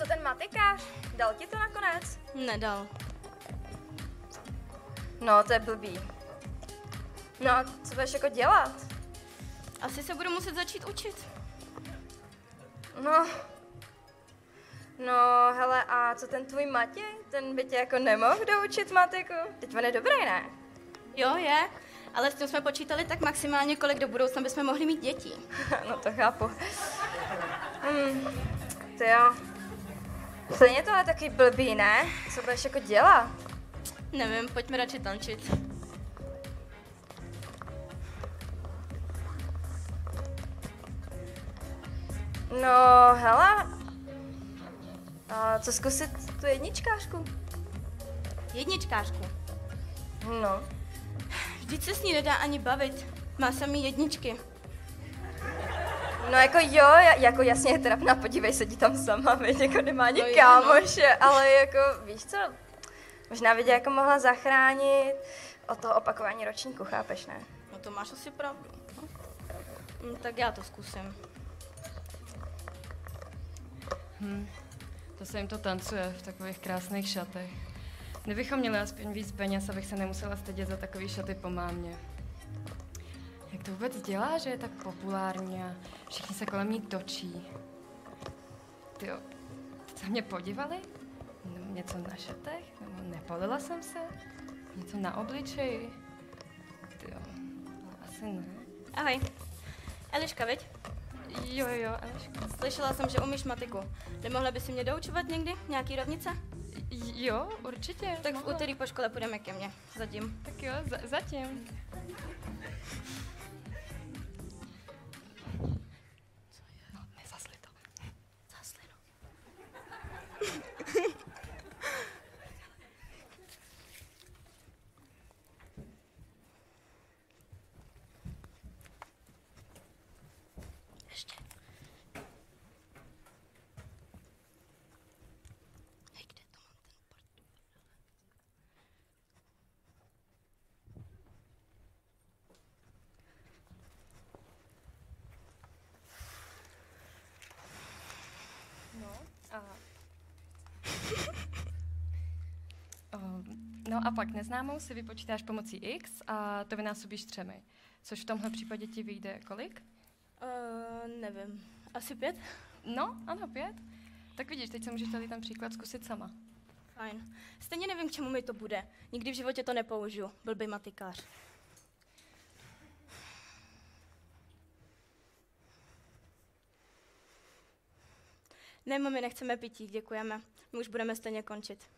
Co ten Matikář? Dal ti to nakonec? Nedal. No, to je blbý. No a co budeš jako dělat? Asi se budu muset začít učit. No, hele, a co ten tvůj Matěj? Ten by tě jako nemohl doučit matiku? Teď on je dobrý, ne? Jo, je, ale s tím jsme počítali tak maximálně, kolik do budoucna bychom mohli mít děti. No, to chápu. To jo. Stejně to je taky blbý, ne? Co budeš jako dělat? Nevím, pojďme radši tančit. No, hele, a co zkusit tu jedničkášku? Jedničkášku? No. Vždyť se s ní nedá ani bavit, má samý jedničky. No jako jo, jako jasně je trapná, podívej, sedí tam sama, věď, jako nemá ani no kámoše, no. Ale jako víš co, možná by tě jako mohla zachránit od toho opakování ročníku, chápeš, ne? No to máš asi pravdu. No, tak já to zkusím. To se jim to tancuje v takových krásných šatech. Kdybychom měli aspoň víc peněz, abych se nemusela stydět za takový šaty po mámě. Jak to vůbec dělá, že je tak populární a všichni se kolem ní točí? Tyjo, se mě podívali? No, něco na šatech? Nebo nepolila jsem se? Něco na obličeji? Tyjo, no, asi ne. Ahoj, Eliška, viď? Jo, Aleško. Slyšela jsem, že umíš matiku. Nemohla by si mě doučovat někdy? Nějaký rovnice? Jo, určitě. Tak v úterý po škole půjdeme ke mně. Zatím. Tak jo, zatím. Co je? No, nezasli to. Zasli, no. No a pak neznámou si vypočítáš pomocí x a to vynásobíš 3, což v tomhle případě ti vyjde kolik? Nevím, asi 5? No, ano, 5. Tak vidíš, teď se můžeš tady ten příklad zkusit sama. Fajn. Stejně nevím, k čemu mi to bude. Nikdy v životě to nepoužiju. Blbý matikář. Ne, mami, nechceme pití, děkujeme. My už budeme stejně končit.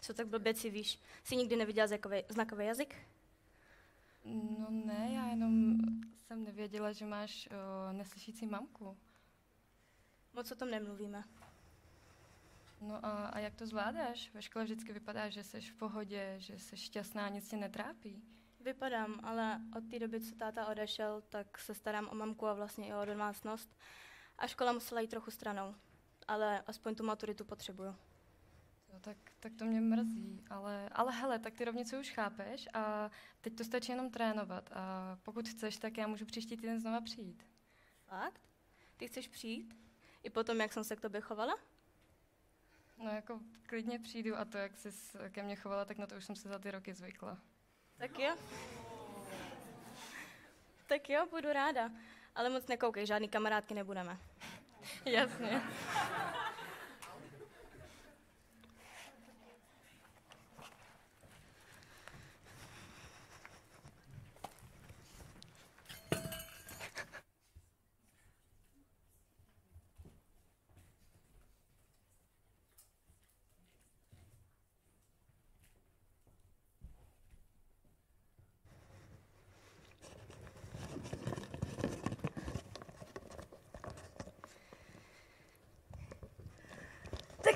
Co tak blbě si víš? Jsi nikdy neviděla znakový jazyk? No ne, já jenom jsem nevěděla, že máš neslyšící mamku. Moc o tom nemluvíme. No a jak to zvládáš? Ve škole vždycky vypadá, že jsi v pohodě, že jsi šťastná, nic tě netrápí. Vypadám, ale od té doby, co táta odešel, tak se starám o mamku a vlastně i o domácnost. A škola musela jít trochu stranou, ale aspoň tu maturitu potřebuju. No, tak to mě mrzí, ale hele, tak ty rovnice už chápeš a teď to stačí jenom trénovat a pokud chceš, tak já můžu příští týden znova přijít. Fakt? Ty chceš přijít? I potom, jak jsem se k tobě chovala? No jako klidně přijdu a to, jak jsi ke mně chovala, tak na to už jsem se za ty roky zvykla. Tak jo. Tak jo, budu ráda. Ale moc nekoukej, žádný kamarádky nebudeme. Jasně.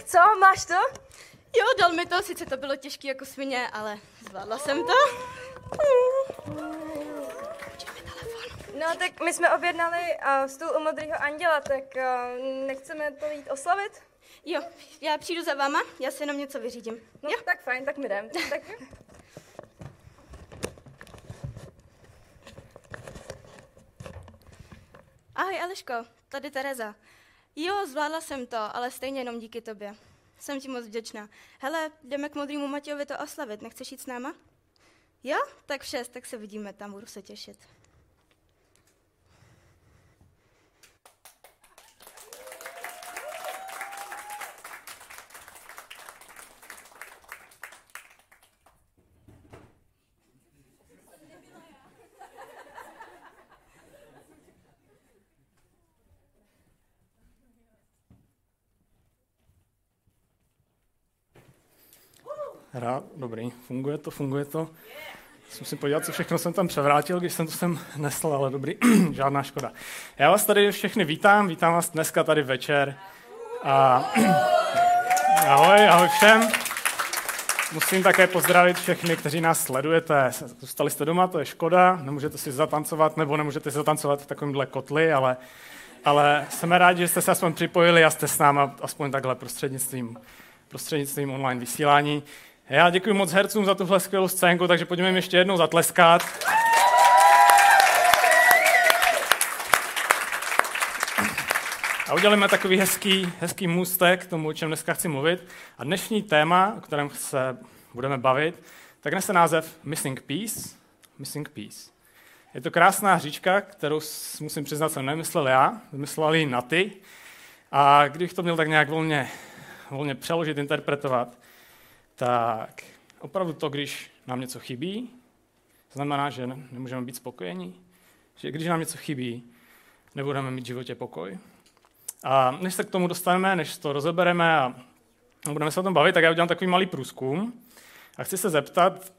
Co, máš to? Jo, dal mi to, sice to bylo těžké jako svině, ale zvládla jsem to. No, tak my jsme objednali stůl u Modrýho Anděla, tak nechceme to jít oslavit? Jo, já přijdu za váma, já si jenom něco vyřídím. No, jo? Tak fajn, tak my jdeme. Tak. Ahoj Aleško, tady Tereza. Jo, zvládla jsem to, ale stejně jenom díky tobě. Jsem ti moc vděčná. Hele, jdeme k modrému Matějovi to oslavit, nechceš jít s náma? Jo, tak v 6, tak se vidíme tam, budu se těšit. Dobrý, funguje to. Musím si podívat, co všechno jsem tam převrátil, když jsem to sem nesl, ale dobrý, žádná škoda. Já vás tady všechny vítám vás dneska tady večer. Ahoj všem. Musím také pozdravit všechny, kteří nás sledujete. Zůstali jste doma, to je škoda, nemůžete si zatancovat v takovémhle kotli, ale jsem rád, že jste se aspoň připojili a jste s náma aspoň takhle prostřednictvím online vysílání. Já děkuji moc hercům za tuhle skvělou scénku, takže pojďme jim ještě jednou zatleskat. A uděláme takový hezký můstek k tomu, o čem dneska chci mluvit. A dnešní téma, o kterém se budeme bavit, tak nese název Missing Piece. Je to krásná říčka, kterou, musím přiznat, jsem nemyslel já, vymyslel ji Naty. A kdybych to měl tak nějak volně přeložit, interpretovat, tak opravdu to, když nám něco chybí, znamená, že nemůžeme být spokojeni, že když nám něco chybí, nebudeme mít v životě pokoj. A než se k tomu dostaneme, než to rozebereme a budeme se o tom bavit, tak já udělám takový malý průzkum a chci se zeptat,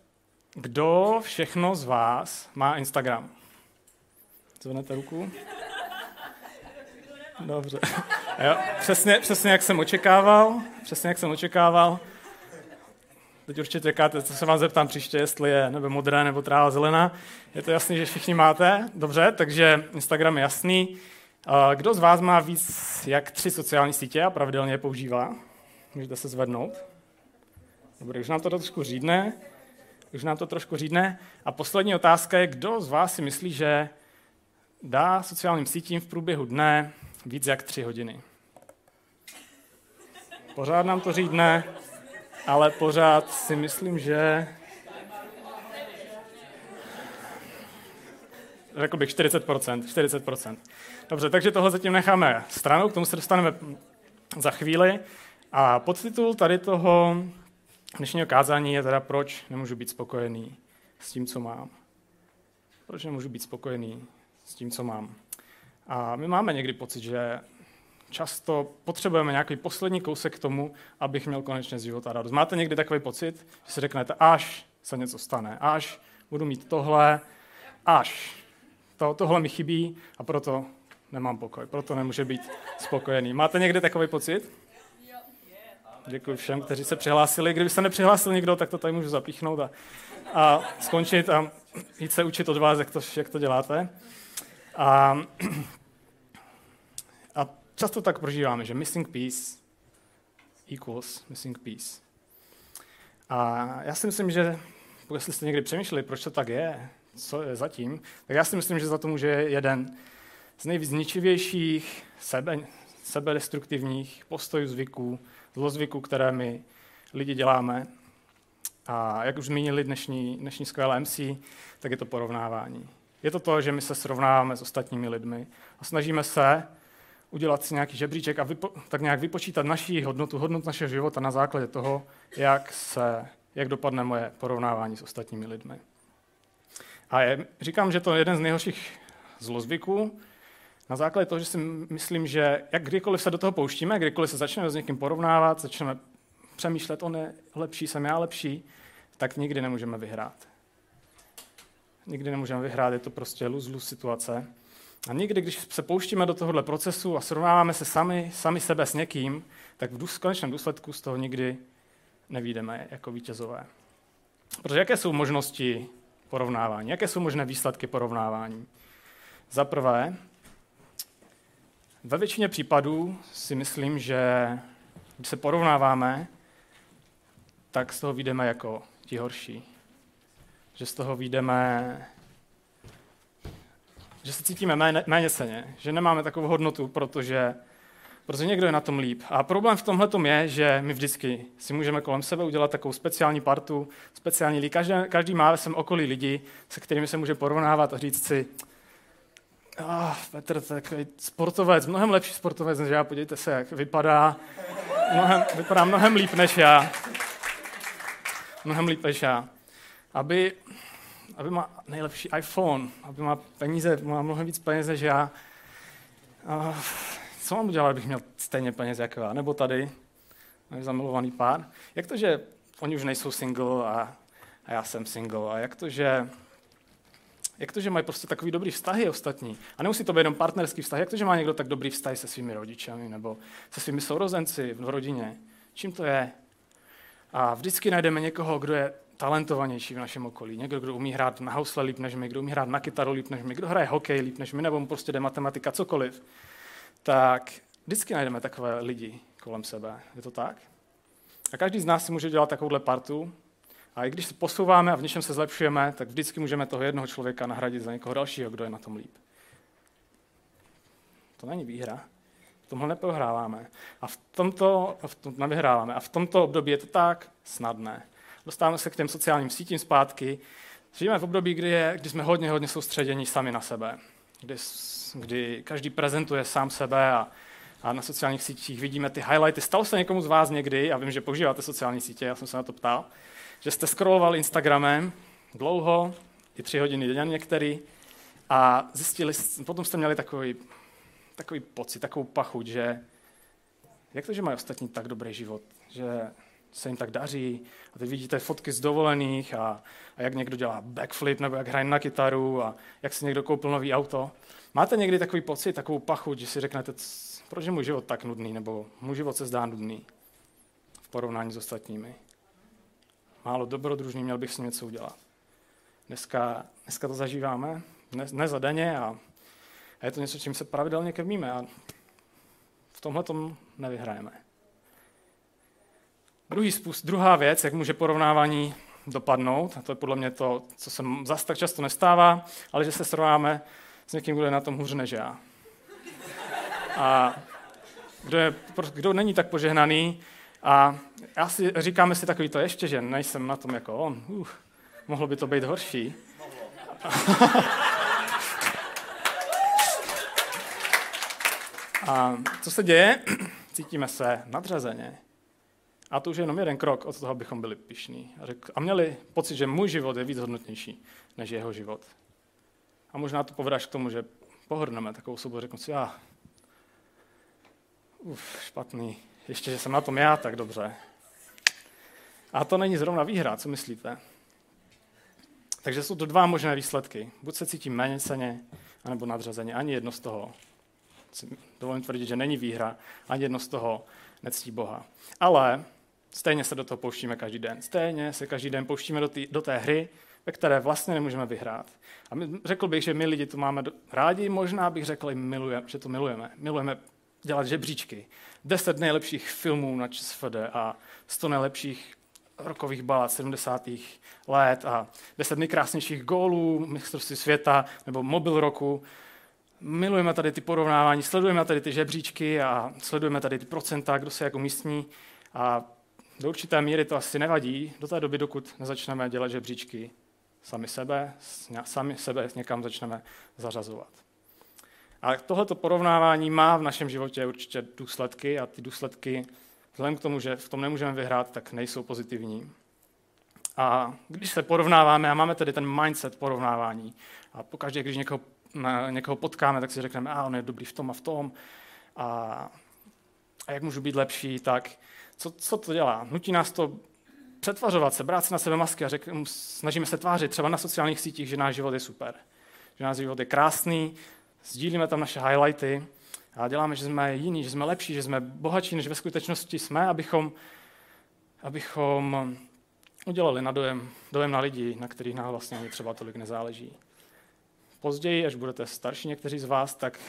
kdo všechno z vás má Instagram? Zvednete ruku? Dobře. Jo, přesně jak jsem očekával. Teď určitě čekáte, co se vám zeptám příště, jestli je nebo modré, nebo tráva zelená. Je to jasný, že všichni máte? Dobře, takže Instagram je jasný. Kdo z vás má víc jak 3 sociální sítě a pravidelně je používá? Můžete se zvednout. Dobře, už nám to trošku řídne. A poslední otázka je, kdo z vás si myslí, že dá sociálním sítím v průběhu dne víc jak 3 hodiny? Pořád nám to řídne. Ale pořád si myslím, že... Řekl bych 40%. Dobře, takže tohle zatím necháme stranou, k tomu se dostaneme za chvíli. A podtitul tady toho dnešního kázání je teda proč nemůžu být spokojený s tím, co mám. A my máme někdy pocit, že... Často potřebujeme nějaký poslední kousek k tomu, abych měl konečně z života radost. Máte někdy takový pocit, že si řeknete, až se něco stane, až budu mít tohle, až tohle mi chybí a proto nemám pokoj, proto nemůže být spokojený. Máte někdy takový pocit? Děkuji všem, kteří se přihlásili. Kdyby se nepřihlásil nikdo, tak to tady můžu zapíchnout a skončit a jít se učit od vás, jak to děláte. Často tak prožíváme, že missing piece equals missing piece. A já si myslím, že jestli jste někdy přemýšleli, proč to tak je, co je zatím, tak já si myslím, že za to může jeden z nejvíc ničivějších, sebedestruktivních postojů, zvyků, zlozvyků, které my lidi děláme. A jak už zmínili dnešní skvělé MC, tak je to porovnávání. Je to to, že my se srovnáváme s ostatními lidmi a snažíme se udělat si nějaký žebříček a tak nějak vypočítat naši hodnotu našeho života na základě toho, jak dopadne moje porovnávání s ostatními lidmi. A říkám, že to je jeden z nejhorších zlozvyků, na základě toho, že si myslím, že jak kdykoliv se do toho pouštíme, kdykoliv se začneme s někým porovnávat, začneme přemýšlet, on je lepší, jsem já lepší, tak nikdy nemůžeme vyhrát. Je to prostě lose-lose situace. A nikdy, když se pouštíme do tohohle procesu a srovnáváme se sami sebe s někým, tak v konečném důsledku z toho nikdy nevyjdeme jako vítězové. Protože jaké jsou možnosti porovnávání? Jaké jsou možné výsledky porovnávání? Za prvé, ve většině případů si myslím, že když se porovnáváme, tak z toho vyjdeme jako ti horší. Že z toho vyjdeme... že se cítíme méněcenně, že nemáme takovou hodnotu, protože někdo je na tom líp. A problém v tomhletom je, že my vždycky si můžeme kolem sebe udělat takovou speciální partu, speciální lidi. Každý má ve svém okolí lidi, se kterými se může porovnávat a říct si, Petr, takový sportovec, mnohem lepší sportovec než já, podívejte se, jak vypadá. Vypadá mnohem líp než já. Mnohem líp než já. Aby má nejlepší iPhone, aby má peníze, má mnohem víc peněz než já. Co mám udělat, abych měl stejně peněz jako já? Nebo tady, zamilovaný pár. Jak to, že oni už nejsou single a já jsem single? A jak to, že mají prostě takový dobrý vztahy ostatní? A nemusí to být jenom partnerský vztah. Jak to, že má někdo tak dobrý vztah se svými rodičami nebo se svými sourozenci v rodině? Čím to je? A vždycky najdeme někoho, kdo je talentovanější v našem okolí. Někdo, kdo umí hrát na housle líp než my, kdo umí hrát na kytaru líp než my, kdo hraje hokej líp než my, nebo mu prostě jde matematika, cokoliv. Tak vždycky najdeme takové lidi kolem sebe. Je to tak? A každý z nás si může dělat takovouhle partu. A i když se posouváme a v něčem se zlepšujeme, tak vždycky můžeme toho jednoho člověka nahradit za někoho dalšího, kdo je na tom líp. To není výhra. V tomhle neprohráváme. A v tomto nevyhráváme. A v tomto období je to tak snadné. Dostáváme se k těm sociálním sítím zpátky. Žijeme v období, kdy jsme hodně soustředění sami na sebe. Kdy každý prezentuje sám sebe a na sociálních sítích vidíme ty highlighty. Stalo se někomu z vás někdy, a vím, že používáte sociální sítě, já jsem se na to ptal, že jste scrollovali Instagramem dlouho, i 3 hodiny denně některý, a zjistili, potom jste měli takový pocit, takovou pachuť, že jak to, že mají ostatní tak dobrý život, že se jim tak daří, a teď vidíte fotky z dovolených a jak někdo dělá backflip nebo jak hraje na kytaru a jak si někdo koupil nový auto. Máte někdy takový pocit, takovou pachuť, že si řeknete, proč je můj život tak nudný, nebo můj život se zdá nudný v porovnání s ostatními? Málo dobrodružný, měl bych s ním něco udělat. Dneska to zažíváme, ne za denně, a je to něco, čím se pravidelně krmíme a v tomhletom nevyhrajeme. Druhá věc, jak může porovnávání dopadnout, a to je podle mě to, co se zase tak často nestává, ale že se srovnáme s někým, kdo je na tom hůř než já. A kdo není tak požehnaný, a říkáme si takový to ještě, že nejsem na tom jako on. Mohlo by to být horší. A co se děje? Cítíme se nadřazeně. A to už je jenom jeden krok od toho, abychom byli pyšní. A měli pocit, že můj život je víc hodnotnější než jeho život. A možná to povedáš k tomu, že pohrdneme takovou osobu a řeknu si, špatný, ještě, že jsem na tom já tak dobře. A to není zrovna výhra, co myslíte? Takže jsou to 2 možné výsledky. Buď se cítím méněcenně, anebo nadřazeně. Ani jedno z toho. Dovolím tvrdit, že není výhra, ani jedno z toho nectí Boha. Ale stejně se do toho pouštíme každý den. Stejně se každý den pouštíme do té hry, ve které vlastně nemůžeme vyhrát. A řekl bych, že my lidi to máme rádi, možná bych řekl, že to milujeme. Milujeme dělat žebříčky. 10 nejlepších filmů na ČSFD a 100 nejlepších rokových balad 70. let a 10 nejkrásnějších gólů mistrovství světa nebo mobil roku. Milujeme tady ty porovnávání, sledujeme tady ty žebříčky a sledujeme tady ty procenta, kdo se jak umístní. A do určité míry to asi nevadí do té doby, dokud nezačneme dělat žebříčky sami sebe někam začneme zařazovat. A tohleto porovnávání má v našem životě určitě důsledky a ty důsledky, vzhledem k tomu, že v tom nemůžeme vyhrát, tak nejsou pozitivní. A když se porovnáváme a máme tedy ten mindset porovnávání a pokaždé, když někoho potkáme, tak si řekneme, on je dobrý v tom a v tom a jak můžu být lepší, tak co to dělá? Nutí nás to přetvařovat se, brát si na sebe masky a snažíme se tvářit třeba na sociálních sítích, že náš život je super, že náš život je krásný, sdílíme tam naše highlighty a děláme, že jsme jiní, že jsme lepší, že jsme bohatší, než ve skutečnosti jsme, abychom udělali dojem na lidi, na kterých nám vlastně ani třeba tolik nezáleží. Později, až budete starší někteří z vás, tak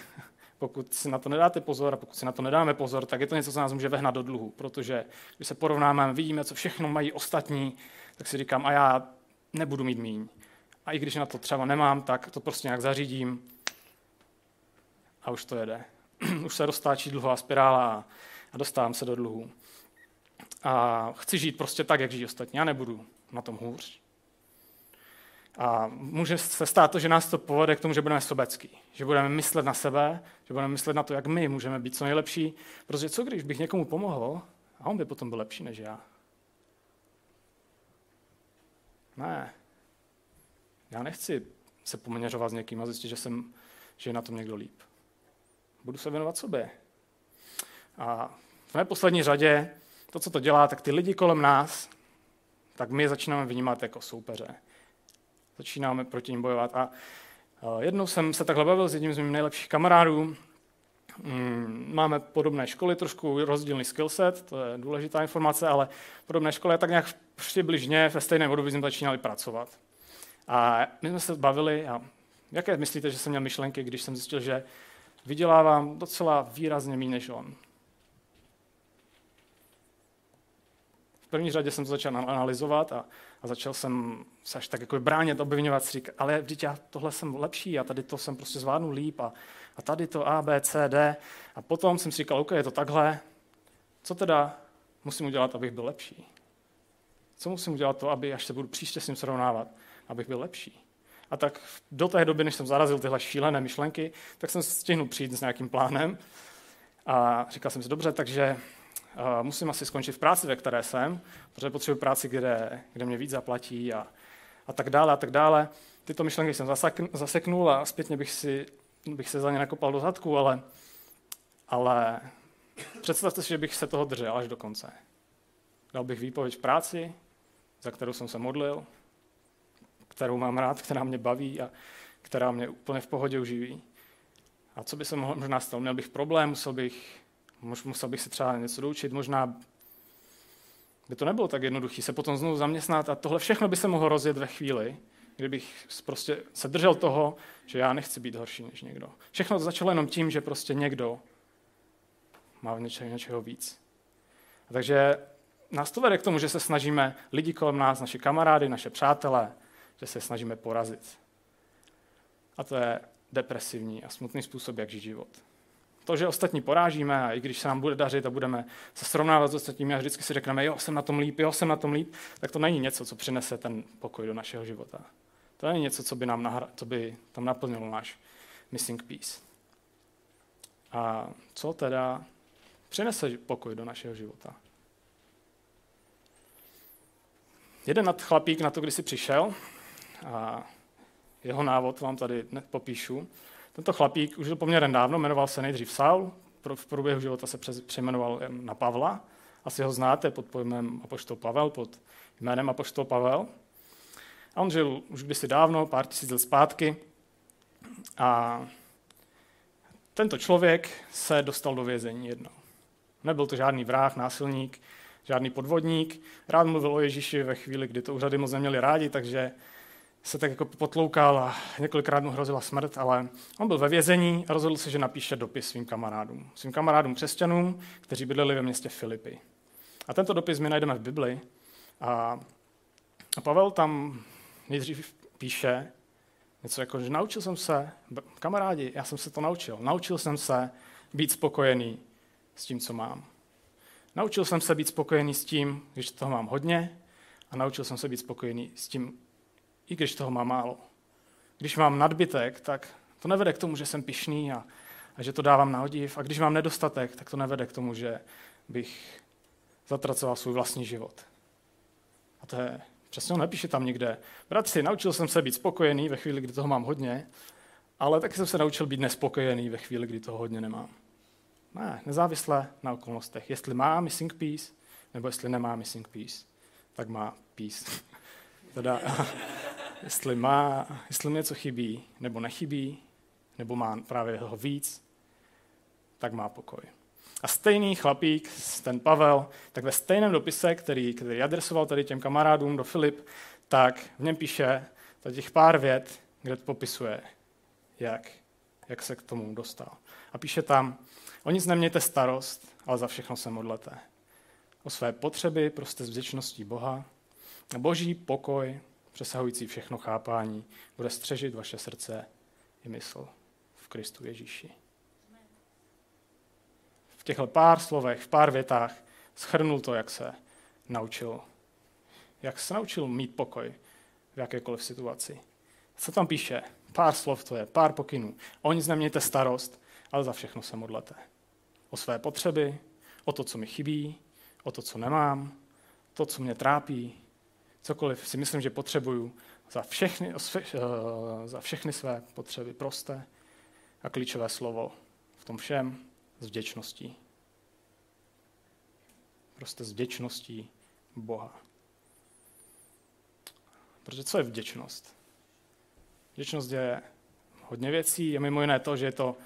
pokud si na to nedáte pozor a pokud si na to nedáme pozor, tak je to něco, co nás může vehnat do dluhu, protože když se porovnáme, vidíme, co všechno mají ostatní, tak si říkám, a já nebudu mít míň. A i když na to třeba nemám, tak to prostě nějak zařídím a už to jede. Už se roztáčí dluhová spirála a dostávám se do dluhů. A chci žít prostě tak, jak žijí ostatní. Já nebudu na tom hůř. A může se stát to, že nás to povede k tomu, že budeme sobecký. Že budeme myslet na sebe, že budeme myslet na to, jak my můžeme být co nejlepší. Protože co když bych někomu pomohl a on by potom byl lepší než já? Ne. Já nechci se poměřovat s někým a zjistit, že je na tom někdo líp. Budu se věnovat sobě. A v neposlední řadě to, co to dělá, tak ty lidi kolem nás, tak my začínáme vnímat jako soupeře. Začínáme proti nim bojovat. A jednou jsem se takhle bavil s jedním z mých nejlepších kamarádů. Máme podobné školy, trošku rozdílný skillset, to je důležitá informace, ale podobné školy, tak nějak přibližně ve stejném období jsme začínali pracovat. A my jsme se bavili, a jaké myslíte, že jsem měl myšlenky, když jsem zjistil, že vydělávám docela výrazně méně než on. V první řadě jsem to začal analyzovat a začal jsem se až tak jako bránit, obviňovat si, říkat, ale vždyť já tohle jsem lepší a tady to jsem prostě zvládnu líp a tady to A, B, C, D. A potom jsem si říkal, OK, je to takhle, co teda musím udělat, abych byl lepší? Co musím udělat to, aby až se budu příště s ním srovnávat, abych byl lepší? A tak do té doby, než jsem zarazil tyhle šílené myšlenky, tak jsem stihnul přijít s nějakým plánem a říkal jsem si, dobře, takže musím asi skončit v práci, ve které jsem, protože potřebuji práci, kde mě víc zaplatí a tak dále, a tak dále. Tyto myšlenky jsem zaseknul a zpětně bych se za ně nakopal do zadku, ale představte si, že bych se toho držel až do konce. Dal bych výpověď v práci, za kterou jsem se modlil, kterou mám rád, která mě baví a která mě úplně v pohodě uživí. A co by se mohlo možná stalo? Měl bych problém, musel bych se třeba něco doučit, možná by to nebylo tak jednoduché se potom znovu zaměstnat a tohle všechno by se mohlo rozjet ve chvíli, kdybych prostě se držel toho, že já nechci být horší než někdo. Všechno to začalo jenom tím, že prostě někdo má v něčeho víc. A takže nás to vede k tomu, že se snažíme lidi kolem nás, naše kamarády, naše přátelé, že se snažíme porazit. A to je depresivní a smutný způsob, jak žít život. To, že ostatní porážíme, a i když se nám bude dařit a budeme se srovnávat s ostatními a vždycky si řekneme, jo, jsem na tom líp, tak to není něco, co přinese ten pokoj do našeho života. To není něco, co by tam naplnilo náš missing piece. A co teda přinese pokoj do našeho života? Jeden chlapík na to, když si přišel, a jeho návod vám tady popíšu. Tento chlapík už byl poměrně dávno, jmenoval se nejdřív Saul, v průběhu života se přejmenoval na Pavla. Asi ho znáte pod pojmem Apoštol Pavel, pod jménem Apoštol Pavel. A on žil už kdysi dávno, pár tisíc let zpátky. A tento člověk se dostal do vězení jednou. Nebyl to žádný vrah, násilník, žádný podvodník. Rád mluvil o Ježíši ve chvíli, kdy to úřady moc neměli rádi, takže se tak jako potloukal a několikrát mu hrozila smrt, ale on byl ve vězení a rozhodl se, že napíše dopis svým kamarádům křesťanům, kteří bydleli ve městě Filipi. A tento dopis my najdeme v Bibli. A Pavel tam nejdřív píše něco jako, že naučil jsem se, kamarádi, já jsem se to naučil. Naučil jsem se být spokojený s tím, co mám. Naučil jsem se být spokojený s tím, když toho mám hodně, a naučil jsem se být spokojený s tím, i když toho mám málo. Když mám nadbytek, tak to nevede k tomu, že jsem pyšný a že to dávám na odiv. A když mám nedostatek, tak to nevede k tomu, že bych zatracoval svůj vlastní život. A to je, přesně on nepíše tam nikde. Bratři, naučil jsem se být spokojený ve chvíli, kdy toho mám hodně, ale taky jsem se naučil být nespokojený ve chvíli, kdy toho hodně nemám. Ne, nezávisle na okolnostech. Jestli má missing piece, nebo jestli nemá missing piece, tak má peace. Teda, jestli mu něco chybí, nebo nechybí, nebo má právě ho víc, tak má pokoj. A stejný chlapík, ten Pavel, tak ve stejném dopise, který adresoval tady těm kamarádům do Filip, tak v něm píše těch pár vět, kde to popisuje, jak se k tomu dostal. A píše tam, o nic nemějte starost, ale za všechno se modlete. O své potřeby proste s vděčností Boha. Boží pokoj, přesahující všechno chápání, bude střežit vaše srdce i mysl v Kristu Ježíši. těchto pár slovech, v pár větách shrnul to, jak se naučil. Jak se naučil mít pokoj v jakékoliv situaci. Co tam píše? Pár slov to je, pár pokynů. O nic nemějte starost, ale za všechno se modlete. O své potřeby, o to, co mi chybí, o to, co nemám, to, co mě trápí, cokoliv si myslím, že potřebuju, za všechny své potřeby prosté a klíčové slovo v tom všem s vděčností. Prostě s vděčností Boha. Protože co je vděčnost? Vděčnost je hodně věcí a mimo jiné to, že je to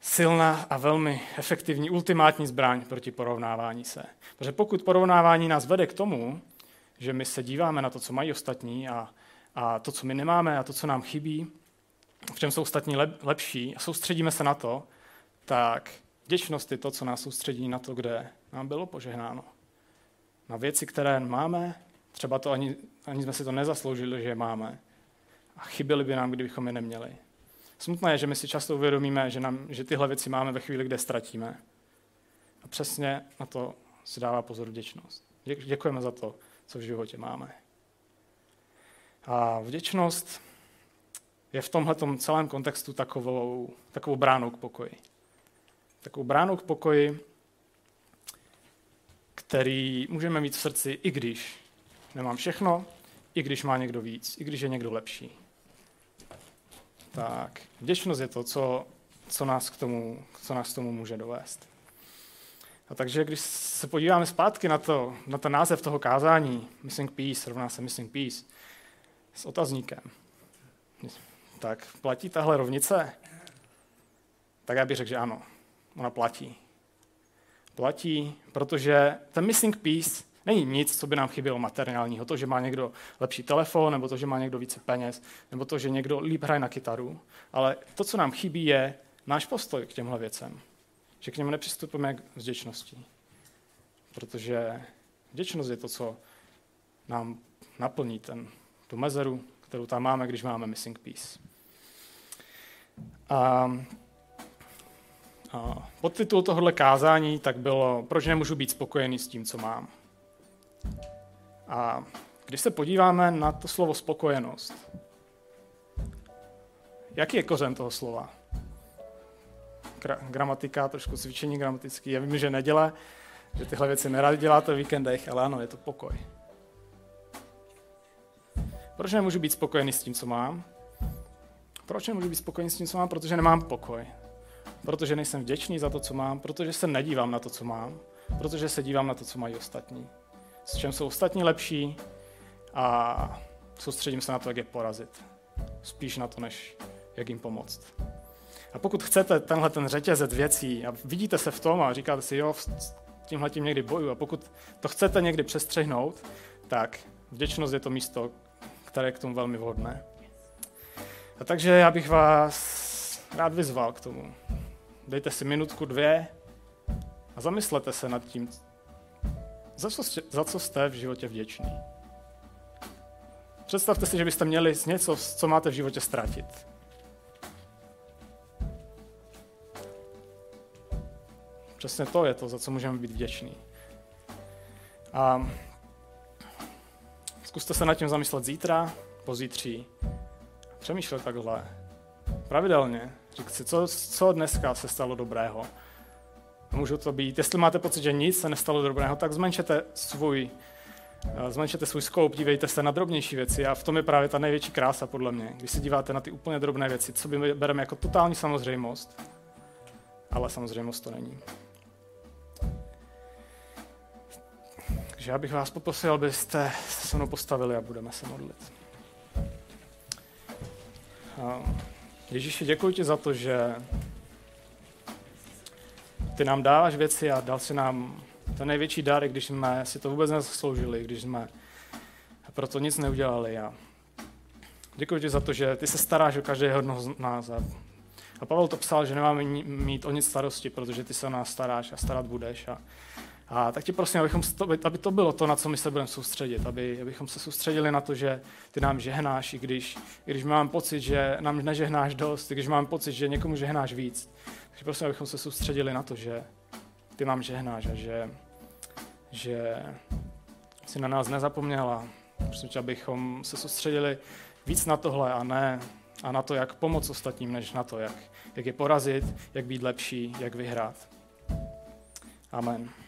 silná a velmi efektivní ultimátní zbraň proti porovnávání se. Protože pokud porovnávání nás vede k tomu, že my se díváme na to, co mají ostatní a to, co my nemáme a to, co nám chybí, v čem jsou ostatní lepší a soustředíme se na to, tak vděčnost je to, co nás soustředí na to, kde nám bylo požehnáno. Na věci, které máme, třeba to ani jsme si to nezasloužili, že je máme. A chyběly by nám, kdybychom je neměli. Smutné je, že my si často uvědomíme, že tyhle věci máme ve chvíli, kde ztratíme. A přesně na to si dává pozor vděčnost. Děkujeme za to, co v životě máme. A vděčnost je v tomhletom celém kontextu takovou bránou k pokoji. Takovou bránou k pokoji, který můžeme mít v srdci, i když nemám všechno, i když má někdo víc, i když je někdo lepší. Tak, vděčnost je to, co nás k tomu může dovést. A takže, když se podíváme zpátky na ten název toho kázání, Missing Piece, rovná se Missing Piece, s otazníkem, tak platí tahle rovnice? Tak já bych řekl, že ano, ona platí. Platí, protože ten Missing Piece není nic, co by nám chybělo materiálního. To, že má někdo lepší telefon, nebo to, že má někdo více peněz, nebo to, že někdo líp hraje na kytaru. Ale to, co nám chybí, je náš postoj k těmhle věcem. Že k němu nepřistupujeme k vděčností. Protože vděčnost je to, co nám naplní tu mezeru, kterou tam máme, když máme Missing Piece. A podtitul tohohle kázání tak bylo, proč nemůžu být spokojený s tím, co mám. A když se podíváme na to slovo spokojenost, jaký je kořen toho slova? Gramatika, trošku cvičení gramatický. Já vím, že neděle, že tyhle věci nerad děláte v víkendech, ale ano, je to pokoj. Proč nemůžu být spokojený s tím, co mám? Proč nemůžu být spokojený s tím, co mám? Protože nemám pokoj. Protože nejsem vděčný za to, co mám, protože se nedívám na to, co mám, protože se dívám na to, co mají ostatní. S čem jsou ostatní lepší a soustředím se na to, jak je porazit. Spíš na to, než jak jim pomoct. A pokud chcete tenhle ten řetězec věcí a vidíte se v tom a říkáte si, jo, s tímhletím někdy bojuju, a pokud to chcete někdy přestřihnout, tak vděčnost je to místo, které je k tomu velmi vhodné. A takže já bych vás rád vyzval k tomu. Dejte si minutku, dvě a zamyslete se nad tím, za co jste v životě vděční. Představte si, že byste měli něco, co máte v životě ztratit. Přesně to je to, za co můžeme být vděční. A zkuste se nad tím zamyslet zítra, pozítří. Přemýšlet takhle. Pravidelně. Říct si, co dneska se stalo dobrého. A můžu to být. Jestli máte pocit, že nic se nestalo dobrého, tak zmenšete svůj scope, dívejte se na drobnější věci a v tom je právě ta největší krása podle mě. Když se díváte na ty úplně drobné věci, co my bereme jako totální samozřejmost, ale samozřejmost to není. Takže já bych vás poprosil, abyste se se mnou postavili a budeme se modlit. Ježíši, děkuji ti za to, že ty nám dáváš věci a dal si nám ten největší dar, když jsme si to vůbec nezasloužili, když jsme proto nic neudělali. A děkuji ti za to, že ty se staráš o každého jednoho z nás. A Pavel to psal, že nemáme mít o nic starosti, protože ty se o nás staráš a starat budeš. A tak ti prosím, aby to bylo to, na co my se budeme soustředit, abychom se soustředili na to, že ty nám žehnáš, i když mám pocit, že nám nežehnáš dost, i když mám pocit, že někomu žehnáš víc. Takže prosím, abychom se soustředili na to, že ty nám žehnáš a že jsi na nás nezapomněla. Prostě, abychom se soustředili víc na tohle a na to, jak pomoct ostatním, než na to, jak je porazit, jak být lepší, jak vyhrát. Amen.